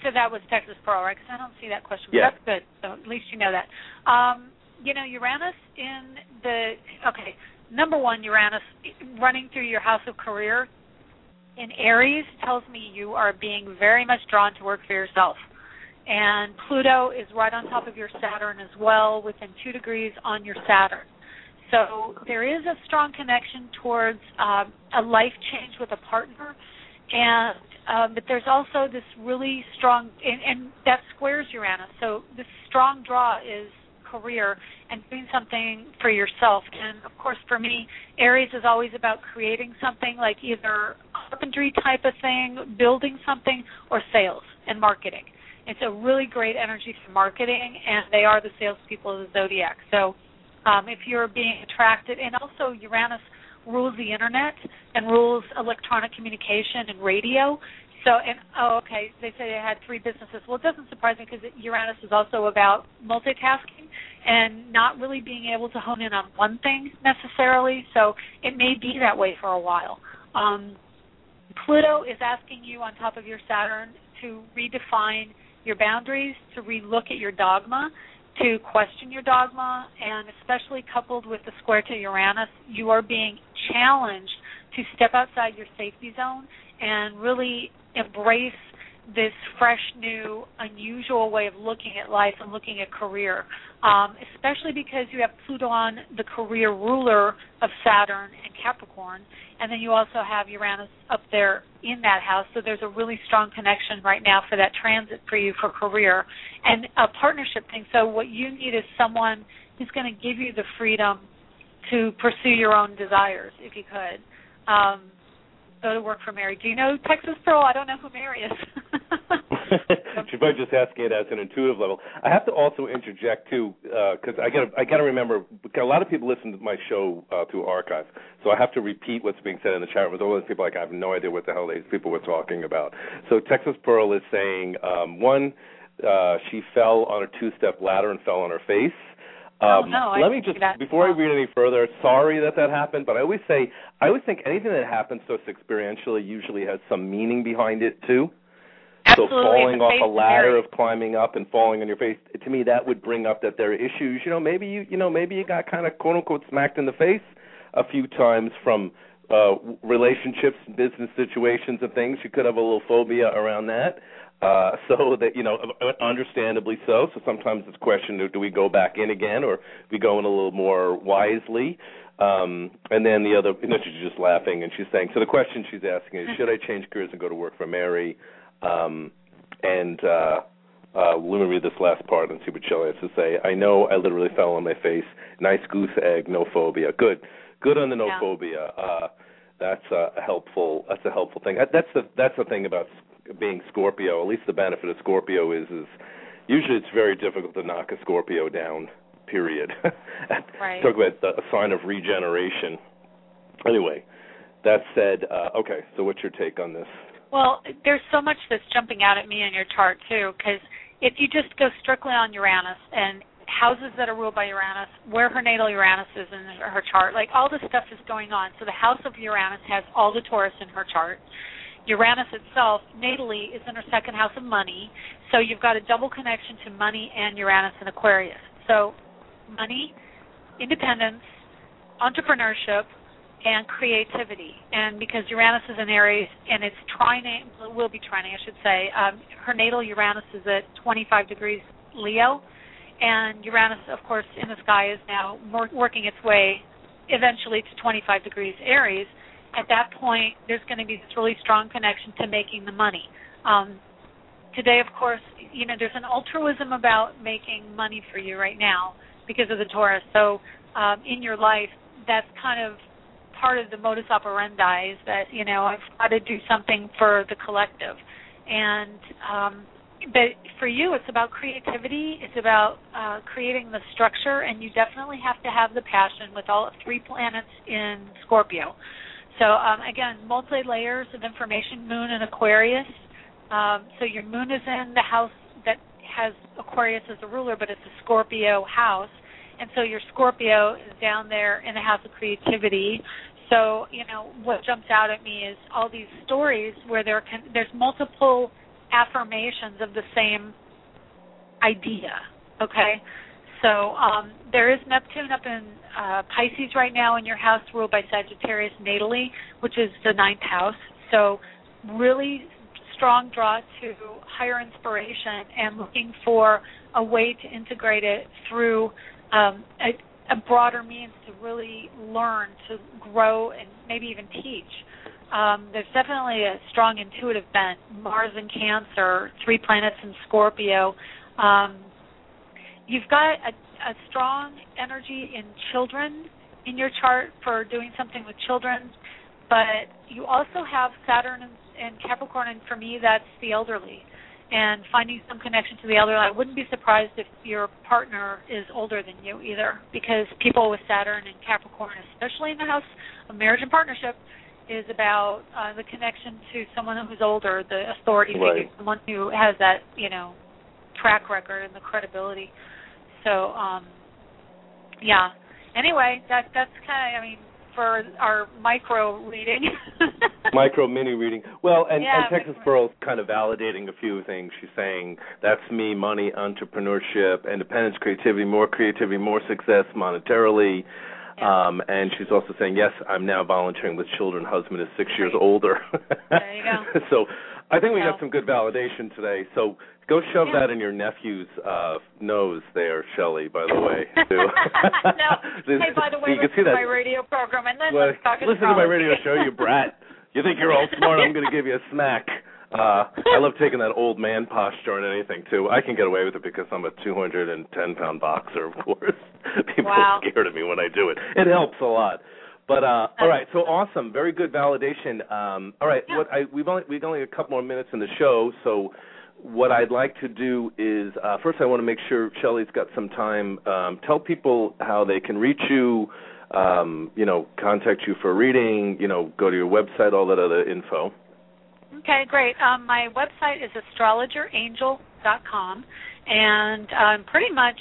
So that was Texas Pearl, right? Because I don't see that question. Yeah. That's good. So at least you know that. Uranus in the. Okay. Number one, Uranus running through your house of career. In Aries tells me you are being very much drawn to work for yourself. And Pluto is right on top of your Saturn as well, within 2 degrees on your Saturn. So there is a strong connection towards a life change with a partner. And but there's also this really strong, and that squares Uranus. So this strong draw is career and doing something for yourself. And, of course, for me, Aries is always about creating something, like either carpentry type of thing, building something, or sales and marketing. It's a really great energy for marketing, and they are the salespeople of the zodiac. So if you're being attracted, and also Uranus rules the Internet and rules electronic communication and radio. So, and okay, they say they had three businesses. Well, it doesn't surprise me because Uranus is also about multitasking and not really being able to hone in on one thing necessarily. So it may be that way for a while. Pluto is asking you on top of your Saturn to redefine your boundaries, to relook at your dogma, to question your dogma, and especially coupled with the square to Uranus, you are being challenged to step outside your safety zone and really embrace this fresh, new, unusual way of looking at life and looking at career, especially because you have Pluto on the career ruler of Saturn and Capricorn, and then you also have Uranus up there in that house, so there's a really strong connection right now for that transit for you for career and a partnership thing. So what you need is someone who's going to give you the freedom to pursue your own desires, if you could. Go to work for Mary. Do you know Texas Pearl? I don't know who Mary is. She might just ask it as an intuitive level. I have to also interject, too, because I got to remember, a lot of people listen to my show through archives, so I have to repeat what's being said in the chat with all those people. Like, I have no idea what the hell these people were talking about. So Texas Pearl is saying, she fell on a two-step ladder and fell on her face. Let me just, before I read any further, sorry that happened, but I always think anything that happens to us experientially usually has some meaning behind it, too. Absolutely. So falling off a ladder of climbing up and falling on your face, to me, that would bring up that there are issues. Maybe you got kind of, quote-unquote, smacked in the face a few times from relationships and business situations and things. You could have a little phobia around that. So that, understandably so. So sometimes it's a question of, do we go back in again or we go in a little more wisely? And then the other, she's just laughing and she's saying, so the question she's asking is, should I change careers and go to work for Mary? Let me read this last part and see what Shelley has to say. I know I literally fell on my face. Nice goose egg, no phobia. Good on the no phobia. That's a helpful thing. That's the thing about being Scorpio. At least the benefit of Scorpio is usually it's very difficult to knock a Scorpio down, period. Right. Talk about a sign of regeneration. Anyway, that said, okay, so what's your take on this? Well, there's so much that's jumping out at me in your chart, too, because if you just go strictly on Uranus and houses that are ruled by Uranus, where her natal Uranus is in her chart, like all this stuff is going on. So the house of Uranus has all the Taurus in her chart. Uranus itself, natally, is in her second house of money. So you've got a double connection to money and Uranus and Aquarius. So money, independence, entrepreneurship, and creativity. And because Uranus is in Aries and it's trining, will be trining, I should say, her natal Uranus is at 25 degrees Leo. And Uranus, of course, in the sky is now working its way eventually to 25 degrees Aries. At that point, there's going to be this really strong connection to making the money. Today, of course, there's an altruism about making money for you right now because of the Taurus. So in your life, that's kind of part of the modus operandi is that, I've got to do something for the collective. And but for you, it's about creativity. It's about creating the structure, and you definitely have to have the passion with all three planets in Scorpio. So, again, multi-layers of information, moon and Aquarius. So your moon is in the house that has Aquarius as the ruler, but it's a Scorpio house. And so your Scorpio is down there in the house of creativity. So, what jumps out at me is all these stories where there's multiple affirmations of the same idea, okay? So there is Neptune up in Pisces right now in your house ruled by Sagittarius natally, which is the ninth house. So really strong draw to higher inspiration and looking for a way to integrate it through a broader means to really learn, to grow, and maybe even teach. There's definitely a strong intuitive bent. Mars in Cancer, three planets in Scorpio. You've got a a strong energy in children in your chart for doing something with children, but you also have Saturn and Capricorn, and for me that's the elderly and finding some connection to the elderly. I wouldn't be surprised if your partner is older than you either, because people with Saturn and Capricorn, especially in the house of marriage and partnership, is about the connection to someone who's older, the authority figure, someone who has that, track record and the credibility. So, yeah. Anyway, that's kind of, for our micro reading. Micro mini reading. Well, and Texas Pearl's kind of validating a few things. She's saying, that's me, money, entrepreneurship, independence, creativity, more success monetarily. And she's also saying, yes, I'm now volunteering with children. Husband is 6 years older. There you go. So I think we got some good validation today. So go shove that in your nephew's nose there, Shelley, by the way. Hey, by the way, listen to my radio program. And then let's talk astrology. Listen to my radio show, you brat. You think you're all smart? I'm going to give you a smack. I love taking that old man posture on anything, too. I can get away with it because I'm a 210-pound boxer, of course. People are scared of me when I do it. It helps a lot. But, all right, so awesome. Very good validation. All right, we've only got a couple more minutes in the show, so what I'd like to do is, first I want to make sure Shelley's got some time. Tell people how they can reach you, contact you for a reading, go to your website, all that other info. Okay, great. My website is astrologerangel.com, and pretty much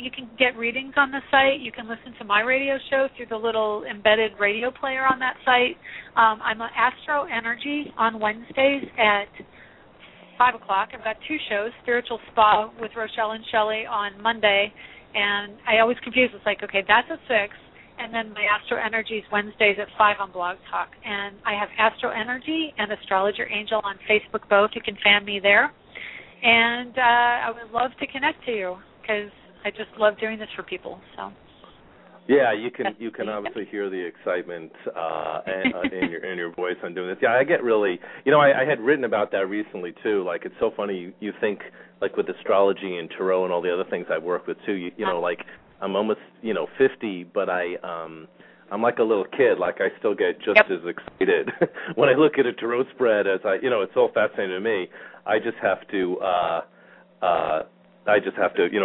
you can get readings on the site. You can listen to my radio show through the little embedded radio player on that site. I'm on AstroEnergy on Wednesdays at 5 o'clock. I've got two shows, Spiritual Spa with Rochelle and Shelley on Monday, and I always confuse. It's like, okay, that's at 6. And then my Astro Energy is Wednesdays at 5 on Blog Talk. And I have Astro Energy and Astrologer Angel on Facebook both. You can fan me there. And I would love to connect to you because I just love doing this for people. So yeah, you can obviously hear the excitement in your voice on doing this. Yeah, I get really, I had written about that recently too. Like, it's so funny. You think, like, with astrology and tarot and all the other things I work with too, like, I'm almost, 50, but I'm like a little kid. Like, I still get just as excited when I look at a tarot spread as I, it's all fascinating to me. I just have to,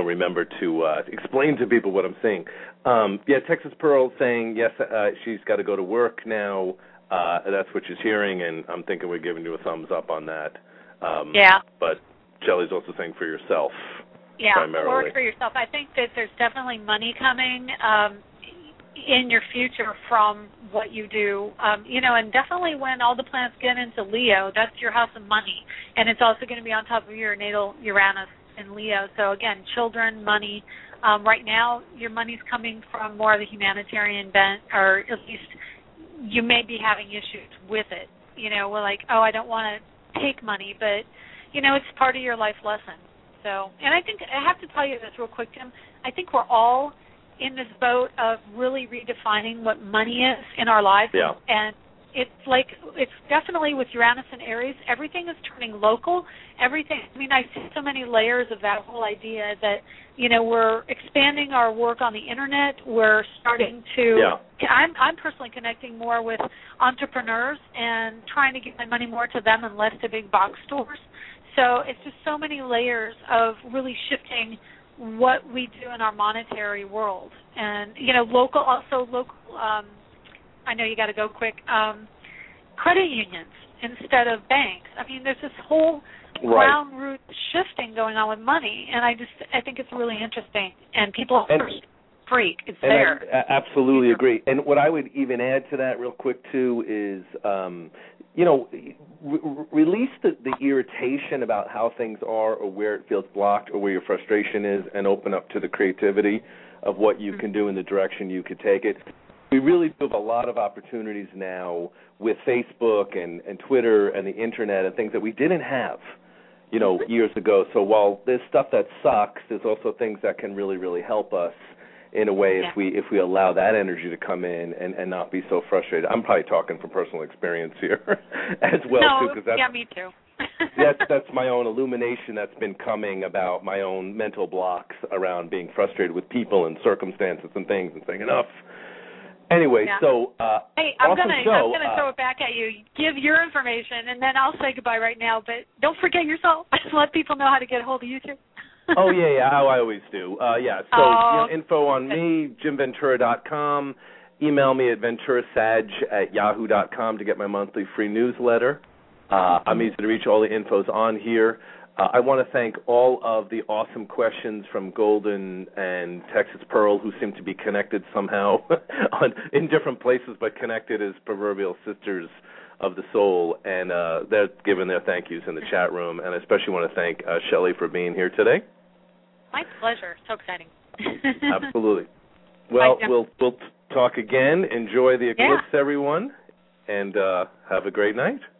remember to explain to people what I'm seeing. Yeah, Texas Pearl saying, yes, she's got to go to work now. That's what she's hearing, and I'm thinking we're giving you a thumbs up on that. But Shelley's also saying for yourself. Yeah, work for yourself. I think that there's definitely money coming in your future from what you do. And definitely when all the planets get into Leo, that's your house of money. And it's also going to be on top of your natal Uranus in Leo. So, again, children, money. Right now, your money's coming from more of the humanitarian bent, or at least you may be having issues with it. We're like, I don't want to take money, but, it's part of your life lesson. So, and I think I have to tell you this real quick, Jim. I think we're all in this boat of really redefining what money is in our lives. Yeah. And it's like, it's definitely with Uranus and Aries, everything is turning local. Everything, I see so many layers of that whole idea that, we're expanding our work on the Internet. We're starting to, I'm personally connecting more with entrepreneurs and trying to give my money more to them and less to big box stores. So it's just so many layers of really shifting what we do in our monetary world. And, local, I know you got to go quick, credit unions instead of banks. There's this whole ground root shifting going on with money, and I think it's really interesting. And people are freak. It's there. I absolutely agree. And what I would even add to that real quick, too, is, release the irritation about how things are or where it feels blocked or where your frustration is, and open up to the creativity of what you can do and the direction you could take it. We really do have a lot of opportunities now with Facebook and Twitter and the Internet and things that we didn't have, years ago. So while there's stuff that sucks, there's also things that can really, really help us in a way if we allow that energy to come in and not be so frustrated. I'm probably talking from personal experience here as well, too. Because that's, me too. That's my own illumination that's been coming about my own mental blocks around being frustrated with people and circumstances and things and saying enough. Anyway, yeah. Hey, I'm gonna throw it back at you. Give your information, and then I'll say goodbye right now. But don't forget yourself. Let people know how to get a hold of you too. Oh, yeah, how I always do. Info on me, jimventura.com. Email me at venturasag@yahoo.com to get my monthly free newsletter. I'm easy to reach. All the info's on here. I want to thank all of the awesome questions from Golden and Texas Pearl, who seem to be connected somehow in different places, but connected as proverbial sisters of the soul. And they're giving their thank yous in the chat room. And I especially want to thank Shelley for being here today. My pleasure. So exciting. Absolutely. Well, we'll talk again. Enjoy the eclipse, everyone, and have a great night.